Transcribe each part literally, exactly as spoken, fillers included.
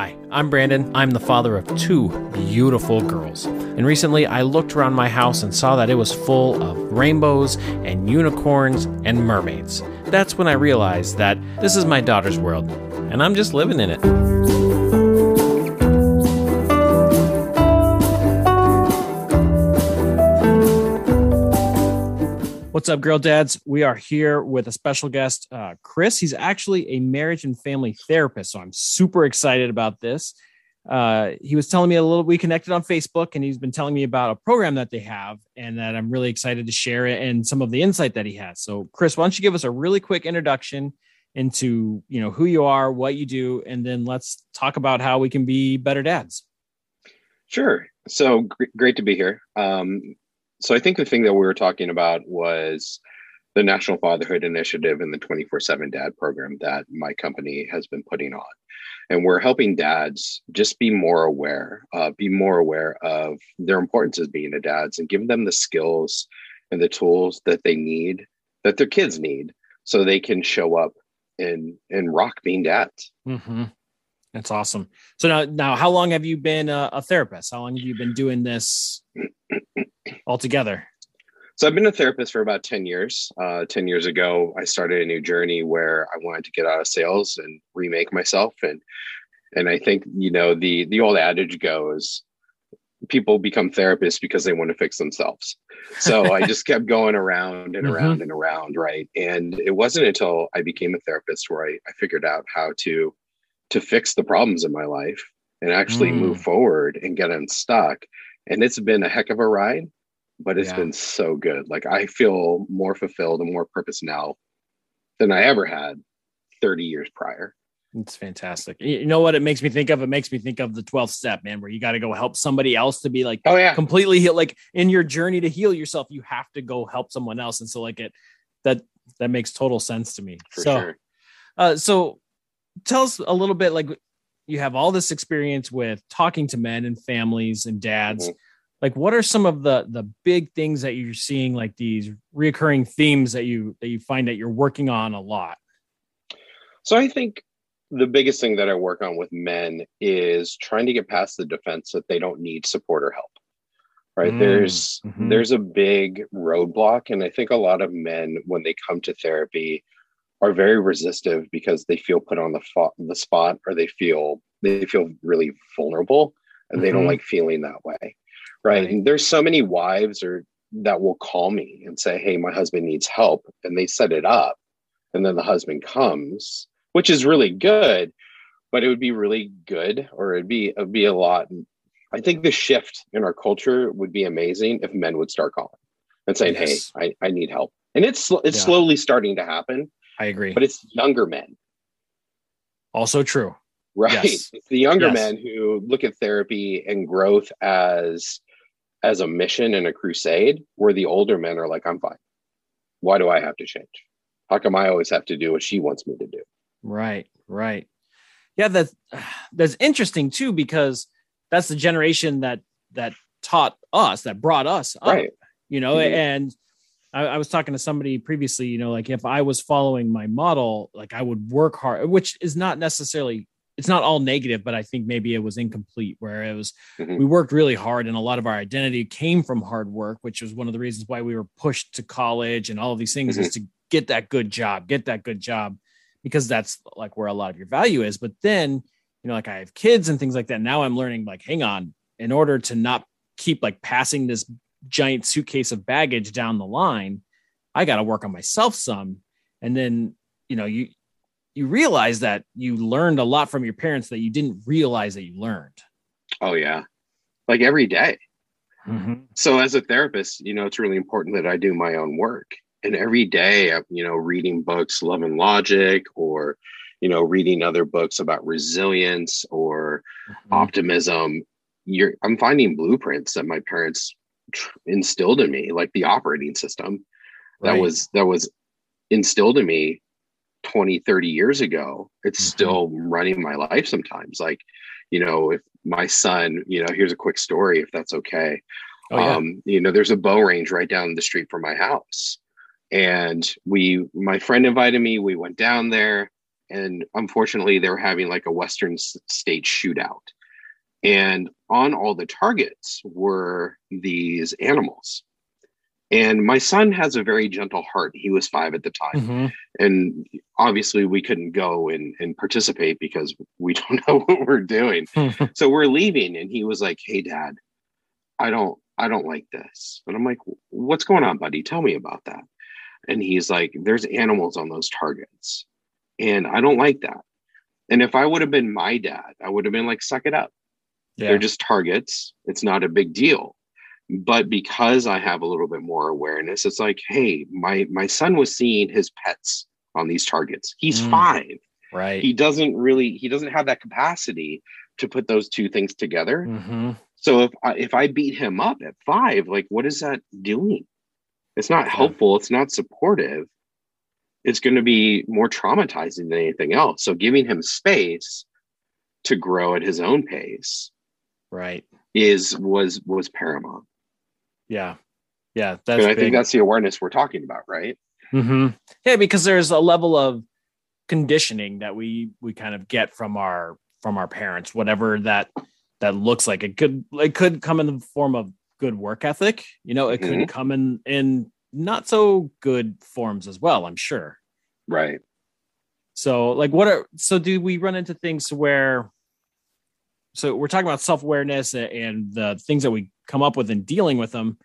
Hi, I'm Brandon. I'm the father of two beautiful girls. And recently I looked around my house and saw that it was full of rainbows and unicorns and mermaids. That's when I realized that this is my daughter's world, and I'm just living in it. What's up, Girl Dads? We are here with a special guest, uh, Chris. He's actually a marriage and family therapist, so I'm super excited about this. Uh, he was telling me a little, we connected on Facebook, and he's been telling me about a program that they have and that I'm really excited to share it and some of the insight that he has. So Chris, why don't you give us a really quick introduction into, you know, who you are, what you do, and then let's talk about how we can be better dads. Sure. So great to be here. Um, So I think the thing that we were talking about was the National Fatherhood Initiative and the twenty-four seven Dad program that my company has been putting on. And we're helping dads just be more aware, uh, be more aware of their importance as being a dad, and giving them the skills and the tools that they need, that their kids need, so they can show up and, and rock being dads. Mm-hmm. That's awesome. So now, now how long have you been a, a therapist? How long have you been doing this altogether? So I've been a therapist for about ten years. Uh, ten years ago, I started a new journey where I wanted to get out of sales and remake myself. And, and I think, you know, the, the old adage goes, people become therapists because they want to fix themselves. So I just kept going around and around mm-hmm. and around. Right. And it wasn't until I became a therapist where I, I figured out how to, to fix the problems in my life and actually mm. move forward and get unstuck. And it's been a heck of a ride, but it's yeah. been so good. Like, I feel more fulfilled and more purpose now than I ever had thirty years prior. It's fantastic. You know what it makes me think of? It makes me think of the twelfth step, man, where you got to go help somebody else to be like, oh, yeah. completely healed. Like, in your journey to heal yourself, you have to go help someone else. And so like it, that, that makes total sense to me. For so, sure. uh, so tell us a little bit, like, you have all this experience with talking to men and families and dads. Mm-hmm. Like, what are some of the, the big things that you're seeing, like these reoccurring themes that you, that you find that you're working on a lot? So I think the biggest thing that I work on with men is trying to get past the defense that they don't need support or help, right? Mm. There's, mm-hmm. there's a big roadblock. And I think a lot of men, when they come to therapy, are very resistive because they feel put on the, fo- the spot, or they feel they feel really vulnerable, and mm-hmm. they don't like feeling that way, right? right? And there's so many wives or that will call me and say, "Hey, my husband needs help," and they set it up, and then the husband comes, which is really good, but it would be really good, or it'd be it'd be a lot. I think the shift in our culture would be amazing if men would start calling and saying, yes. "Hey, I, I need help," and it's it's yeah. slowly starting to happen. I agree. But it's younger men. Also true. Right. Yes. It's the younger yes. men who look at therapy and growth as, as a mission and a crusade, where the older men are like, I'm fine. Why do I have to change? How come I always have to do what she wants me to do? Right. Right. Yeah. That's, that's interesting too, because that's the generation that, that taught us, that brought us up, right. you know, mm-hmm. and I, I was talking to somebody previously, you know, like, if I was following my model, like, I would work hard, which is not necessarily, it's not all negative, but I think maybe it was incomplete, where it was, mm-hmm. we worked really hard, and a lot of our identity came from hard work, which was one of the reasons why we were pushed to college and all of these things mm-hmm. is to get that good job, get that good job, because that's like where a lot of your value is. But then, you know, like, I have kids and things like that. Now I'm learning, like, hang on, in order to not keep like passing this giant suitcase of baggage down the line, I got to work on myself some. And then, you know, you, you realize that you learned a lot from your parents that you didn't realize that you learned. Oh yeah. Like, every day. Mm-hmm. So as a therapist, you know, it's really important that I do my own work, and every day I'm, you know, reading books, Love and Logic, or, you know, reading other books about resilience or mm-hmm. optimism. You're, I'm finding blueprints that my parents instilled in me, like the operating system that right. was that was instilled in me twenty, thirty years ago. It's mm-hmm. still running my life sometimes. Like, you know, if my son, you know, here's a quick story, if that's okay. Oh, yeah. Um, you know, there's a bow range right down the street from my house. And we, my friend invited me, we went down there, and unfortunately they're having like a Western state shootout. And on all the targets were these animals. And my son has a very gentle heart. He was five at the time. Mm-hmm. And obviously we couldn't go and, and participate because we don't know what we're doing. So we're leaving. And he was like, hey, Dad, I don't, I don't like this. And I'm like, what's going on, buddy? Tell me about that. And he's like, there's animals on those targets. And I don't like that. And if I would have been my dad, I would have been like, suck it up. Yeah. They're just targets. It's not a big deal. But because I have a little bit more awareness, it's like, hey, my, my son was seeing his pets on these targets. He's mm, five. Right. He doesn't really, he doesn't have that capacity to put those two things together. Mm-hmm. So if I, if I beat him up at five, like, what is that doing? It's not helpful. It's not supportive. It's going to be more traumatizing than anything else. So giving him space to grow at his own pace. Right. Is, was, was paramount. Yeah. Yeah. That's, and I big. think that's the awareness we're talking about. Right. Mm-hmm. Yeah. Because there's a level of conditioning that we, we kind of get from our, from our parents, whatever that, that looks like. It could, it could come in the form of good work ethic. You know, it could mm-hmm. come in, in not so good forms as well, I'm sure. Right. So like, what are, so do we run into things where, so we're talking about self-awareness and the things that we come up with in dealing with them.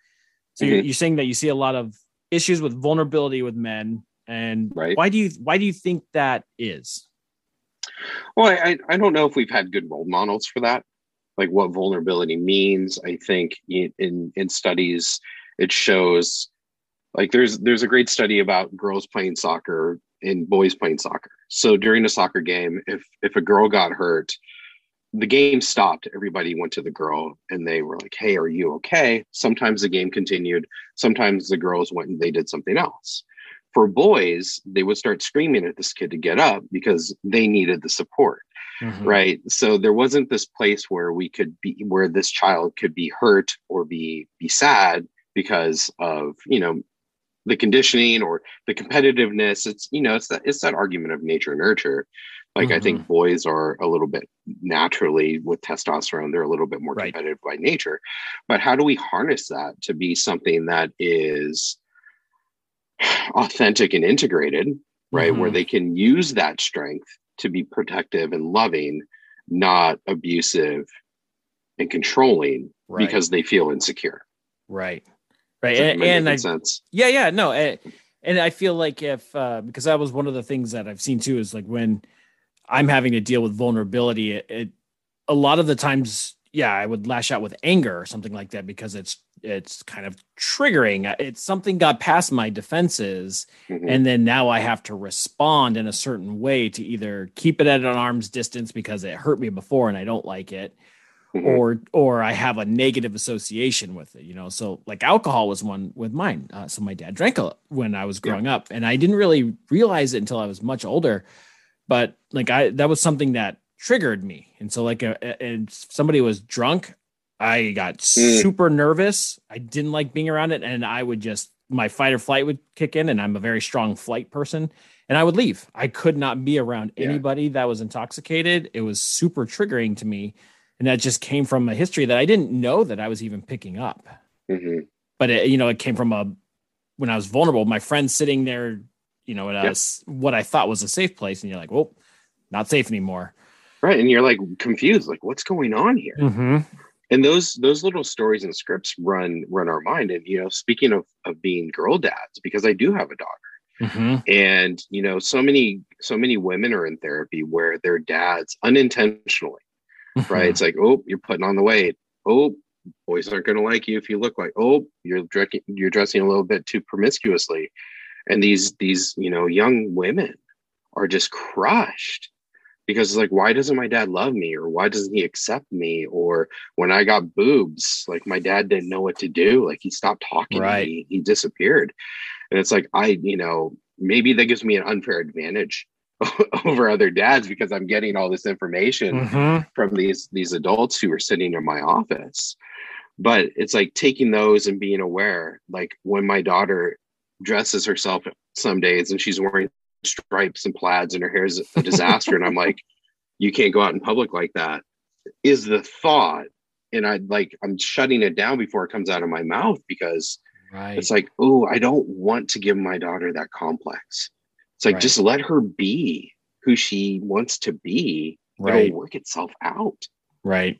So mm-hmm. you're, you're saying that you see a lot of issues with vulnerability with men, and right. why do you, why do you think that is? Well, I, I don't know if we've had good role models for that. Like what vulnerability means. I think in, in studies, it shows like there's, there's a great study about girls playing soccer and boys playing soccer. So during a soccer game, if, if a girl got hurt, the game stopped. Everybody went to the girl and they were like, hey, are you okay? Sometimes the game continued. Sometimes the girls went and they did something else. For boys, they would start screaming at this kid to get up because they needed the support. Mm-hmm. Right. So there wasn't this place where we could be, where this child could be hurt or be, be sad because of, you know, the conditioning or the competitiveness. It's, you know, it's that, it's that argument of nature and nurture. Like, mm-hmm. I think boys are a little bit naturally with testosterone, they're a little bit more right. competitive by nature, but how do we harness that to be something that is authentic and integrated, right? Mm-hmm. Where they can use that strength to be protective and loving, not abusive and controlling right. because they feel insecure. Right. Right. And, and I, sense? yeah, yeah, no. I, and I feel like if, uh, because that was one of the things that I've seen too, is like when I'm having to deal with vulnerability, it, it, a lot of the times, yeah, I would lash out with anger or something like that because it's it's kind of triggering. It's something got past my defenses, mm-hmm. and then now I have to respond in a certain way to either keep it at an arm's distance because it hurt me before and I don't like it, mm-hmm. or or I have a negative association with it. You know, so like alcohol was one with mine. Uh, so my dad drank a, when I was growing yeah. up, and I didn't really realize it until I was much older. But like I, that was something that triggered me. And so like, a, a, and somebody was drunk. I got mm. super nervous. I didn't like being around it. And I would just, my fight or flight would kick in, and I'm a very strong flight person, and I would leave. I could not be around yeah. anybody that was intoxicated. It was super triggering to me. And that just came from a history that I didn't know that I was even picking up, mm-hmm. but it, you know, it came from a, when I was vulnerable, my friend sitting there, you know, at a, yep. what I thought was a safe place. And you're like, well, not safe anymore. Right. And you're like confused, like what's going on here? Mm-hmm. And those, those little stories and scripts run, run our mind. And, you know, speaking of, of being girl dads, because I do have a daughter, mm-hmm. and, you know, so many, so many women are in therapy where their dads unintentionally, mm-hmm. right. It's like, oh, you're putting on the weight. Oh, boys aren't going to like you if you look like, oh, you're drinking, you're dressing a little bit too promiscuously. And these, these, you know, young women are just crushed because it's like, why doesn't my dad love me? Or why doesn't he accept me? Or when I got boobs, like my dad didn't know what to do. Like he stopped talking right. to me. He disappeared. And it's like, I, you know, maybe that gives me an unfair advantage over other dads because I'm getting all this information mm-hmm. from these, these adults who are sitting in my office. But it's like taking those and being aware, like when my daughter dresses herself some days and she's wearing stripes and plaids and her hair is a disaster. And I'm like, you can't go out in public like that, is the thought. And I like, I'm shutting it down before it comes out of my mouth, because right. it's like, oh, I don't want to give my daughter that complex. It's like, right. just let her be who she wants to be. Right. It'll work itself out. Right.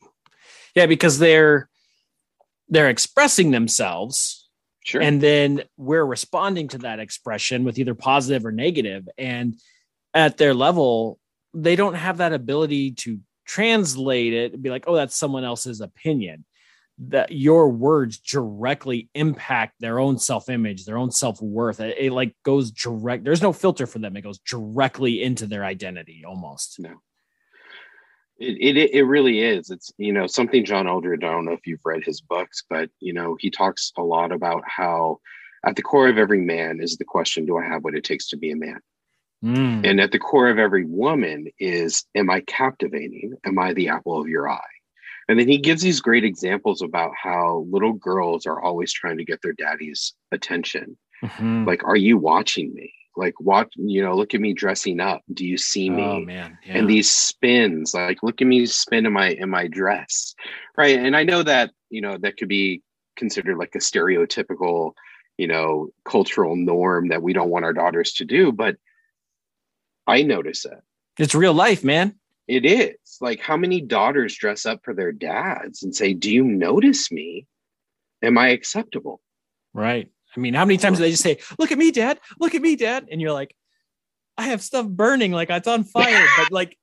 Yeah. Because they're, they're expressing themselves. Sure. And then we're responding to that expression with either positive or negative. And at their level, they don't have that ability to translate it and be like, oh, that's someone else's opinion. That your words directly impact their own self-image, their own self-worth. It, it like goes direct. There's no filter for them. It goes directly into their identity almost. No. It, it it really is. It's, you know, something John Eldredge, I don't know if you've read his books, but, you know, he talks a lot about how at the core of every man is the question, do I have what it takes to be a man? Mm. And at the core of every woman is, am I captivating? Am I the apple of your eye? And then he gives these great examples about how little girls are always trying to get their daddy's attention. Mm-hmm. Like, are you watching me? Like, watch, you know, look at me dressing up. Do you see me? Oh, man. Yeah. And these spins, like, look at me spin in my, in my dress. Right. And I know that, you know, that could be considered like a stereotypical, you know, cultural norm that we don't want our daughters to do, but I notice it. It's real life, man. It is. Like, how many daughters dress up for their dads and say, do you notice me? Am I acceptable? Right. I mean, how many times do they just say, look at me, dad, look at me, dad. And you're like, I have stuff burning. Like, it's on fire. But like,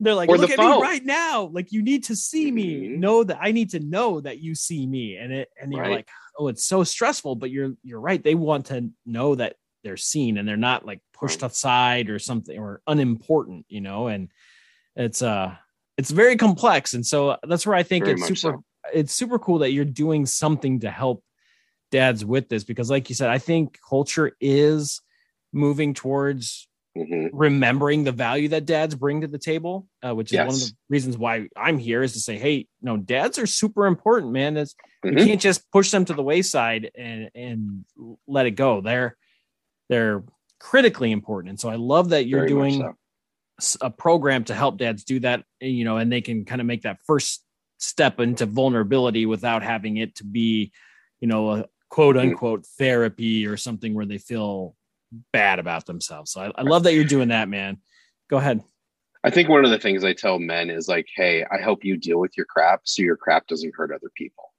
they're like, look at me right now. Like, you need to see me, know that I need to know that you see me. And it, and you're like, oh, it's so stressful, but you're, you're right. They want to know that they're seen and they're not like pushed aside or something or unimportant, you know? And it's, uh, it's very complex. And so that's where I think it's super, it's super cool that you're doing something to help dads with this, because like you said, I think culture is moving towards mm-hmm. remembering the value that dads bring to the table, uh, which is yes. one of the reasons why I'm here, is to say, hey, no, dads are super important, man. That's mm-hmm. you can't just push them to the wayside and, and let it go. They're, they're critically important. And so I love that you're Very doing so. a program to help dads do that, you know, and they can kind of make that first step into vulnerability without having it to be, you know, a quote unquote therapy or something where they feel bad about themselves. So I, I love that you're doing that, man. Go ahead. I think one of the things I tell men is like, hey, I help you deal with your crap so your crap doesn't hurt other people.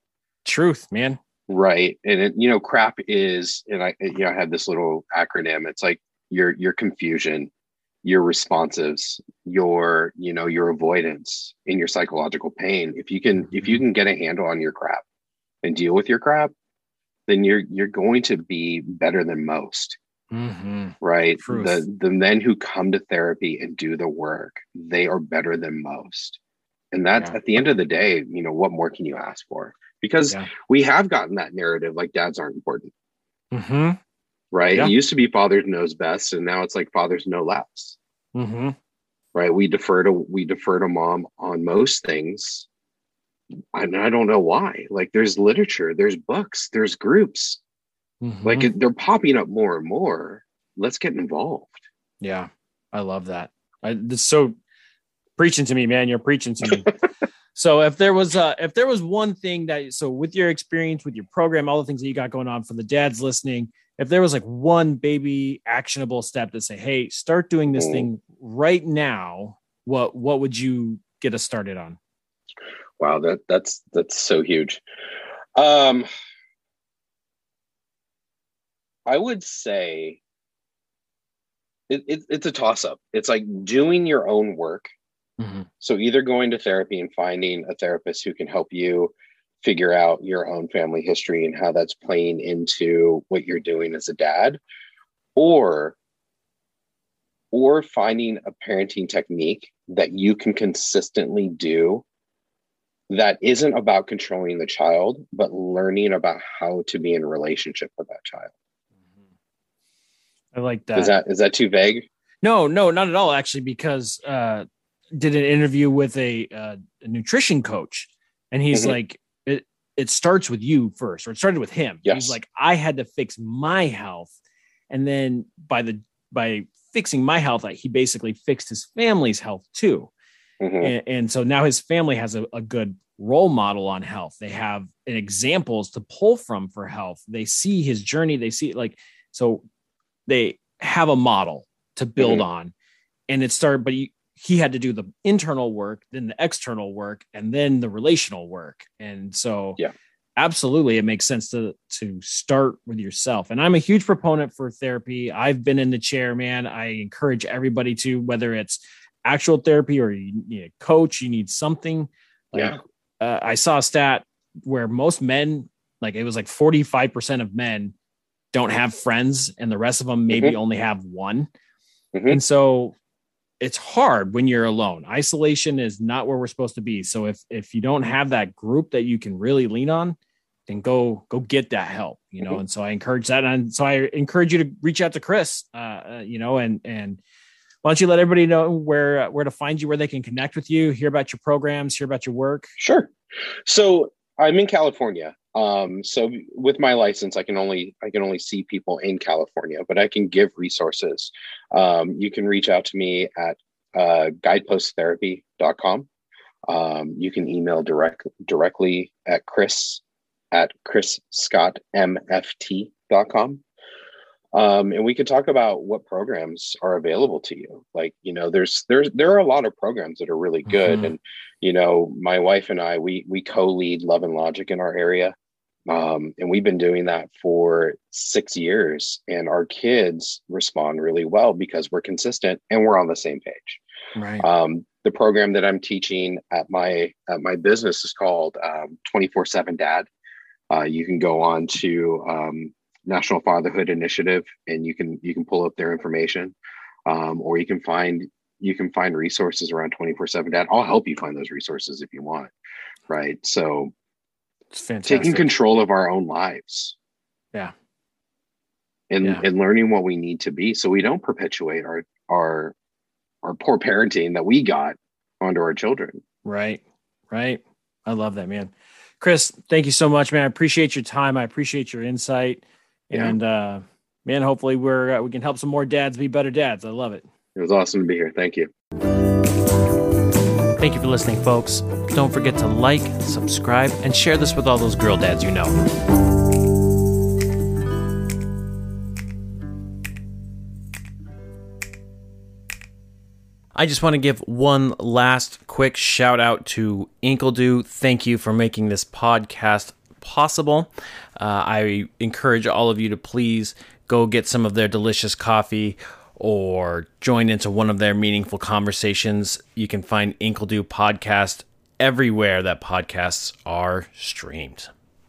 Truth, man. Right. And it, you know, crap is, and I, you know, I have this little acronym. It's like your, your confusion, your responsives, your, you know, your avoidance and your psychological pain. If you can, mm-hmm. if you can get a handle on your crap and deal with your crap, then you're you're going to be better than most, mm-hmm. right? Truth. The the men who come to therapy and do the work, they are better than most, and that's yeah. at the end of the day, you know, what more can you ask for? Because yeah. we have gotten that narrative, like dads aren't important, mm-hmm. right? Yeah. It used to be fathers knows best, and now it's like fathers know less, mm-hmm. right? We defer to we defer to mom on most things. And I don't know why. Like, there's literature, there's books, there's groups. Mm-hmm. Like, they're popping up more and more. Let's get involved. Yeah, I love that. I, this so preaching to me, man. You're preaching to me. So if there was uh, if there was one thing that, so with your experience, with your program, all the things that you got going on for the dads listening, if there was like one baby actionable step to say, hey, start doing this mm-hmm. thing right now, what what would you get us started on? Wow, that that's that's so huge. Um, I would say it, it, it's a toss-up. It's like doing your own work. Mm-hmm. So either going to therapy and finding a therapist who can help you figure out your own family history and how that's playing into what you're doing as a dad, or or finding a parenting technique that you can consistently do that isn't about controlling the child, but learning about how to be in a relationship with that child. I like that. Is that, is that too vague? No, no, not at all. Actually, because, uh, did an interview with a, uh, a nutrition coach, and he's mm-hmm. like, it, it starts with you first, or it started with him. Yes. He's like, I had to fix my health. And then by the, by fixing my health, he basically fixed his family's health too. Mm-hmm. And, and so now his family has a, a good role model on health. They have an examples to pull from for health. They see his journey. They see like, so they have a model to build mm-hmm. on. And it started, but he, he had to do the internal work, then the external work, and then the relational work. And so yeah, absolutely, it makes sense to, to start with yourself. And I'm a huge proponent for therapy. I've been in the chair, man. I encourage everybody to, whether it's actual therapy or you need a coach, you need something. Like, yeah. uh, I saw a stat where most men, like it was like forty-five percent of men don't have friends, and the rest of them maybe mm-hmm. only have one. Mm-hmm. And so it's hard when you're alone. Isolation is not where we're supposed to be. So if, if you don't have that group that you can really lean on, then go, go get that help, you know? Mm-hmm. And so I encourage that. And so I encourage you to reach out to Chris, uh, you know, and, and, why don't you let everybody know where, where to find you, where they can connect with you, hear about your programs, hear about your work? Sure. So I'm in California. Um, so with my license, I can only, I can only see people in California, but I can give resources. Um, you can reach out to me at uh, guidepost therapy dot com. Um, you can email direct, directly at Chris at chris scott m f t dot com. Um, and we could talk about what programs are available to you. Like, you know, there's, there's, there are a lot of programs that are really good. Mm-hmm. And, you know, my wife and I, we, we co-lead Love and Logic in our area. Um, and we've been doing that for six years and our kids respond really well because we're consistent and we're on the same page. Right. Um, the program that I'm teaching at my, at my business is called, um, twenty-four seven Dad. Uh, you can go on to, um, National Fatherhood Initiative, and you can you can pull up their information, um, or you can find you can find resources around twenty-four seven Dad. I'll help you find those resources if you want, right? So, it's fantastic. Taking control of our own lives, yeah, and yeah. and learning what we need to be, so we don't perpetuate our our our poor parenting that we got onto our children. Right, right. I love that, man. Chris, thank you so much, man. I appreciate your time. I appreciate your insight. Yeah. And, uh, man, hopefully we're, uh, we can help some more dads be better dads. I love it. It was awesome to be here. Thank you. Thank you for listening, folks. Don't forget to like, subscribe, and share this with all those girl dads you know. I just want to give one last quick shout out to Inkledew. Thank you for making this podcast possible. Uh, I encourage all of you to please go get some of their delicious coffee or join into one of their meaningful conversations. You can find Inkledew Podcast everywhere that podcasts are streamed.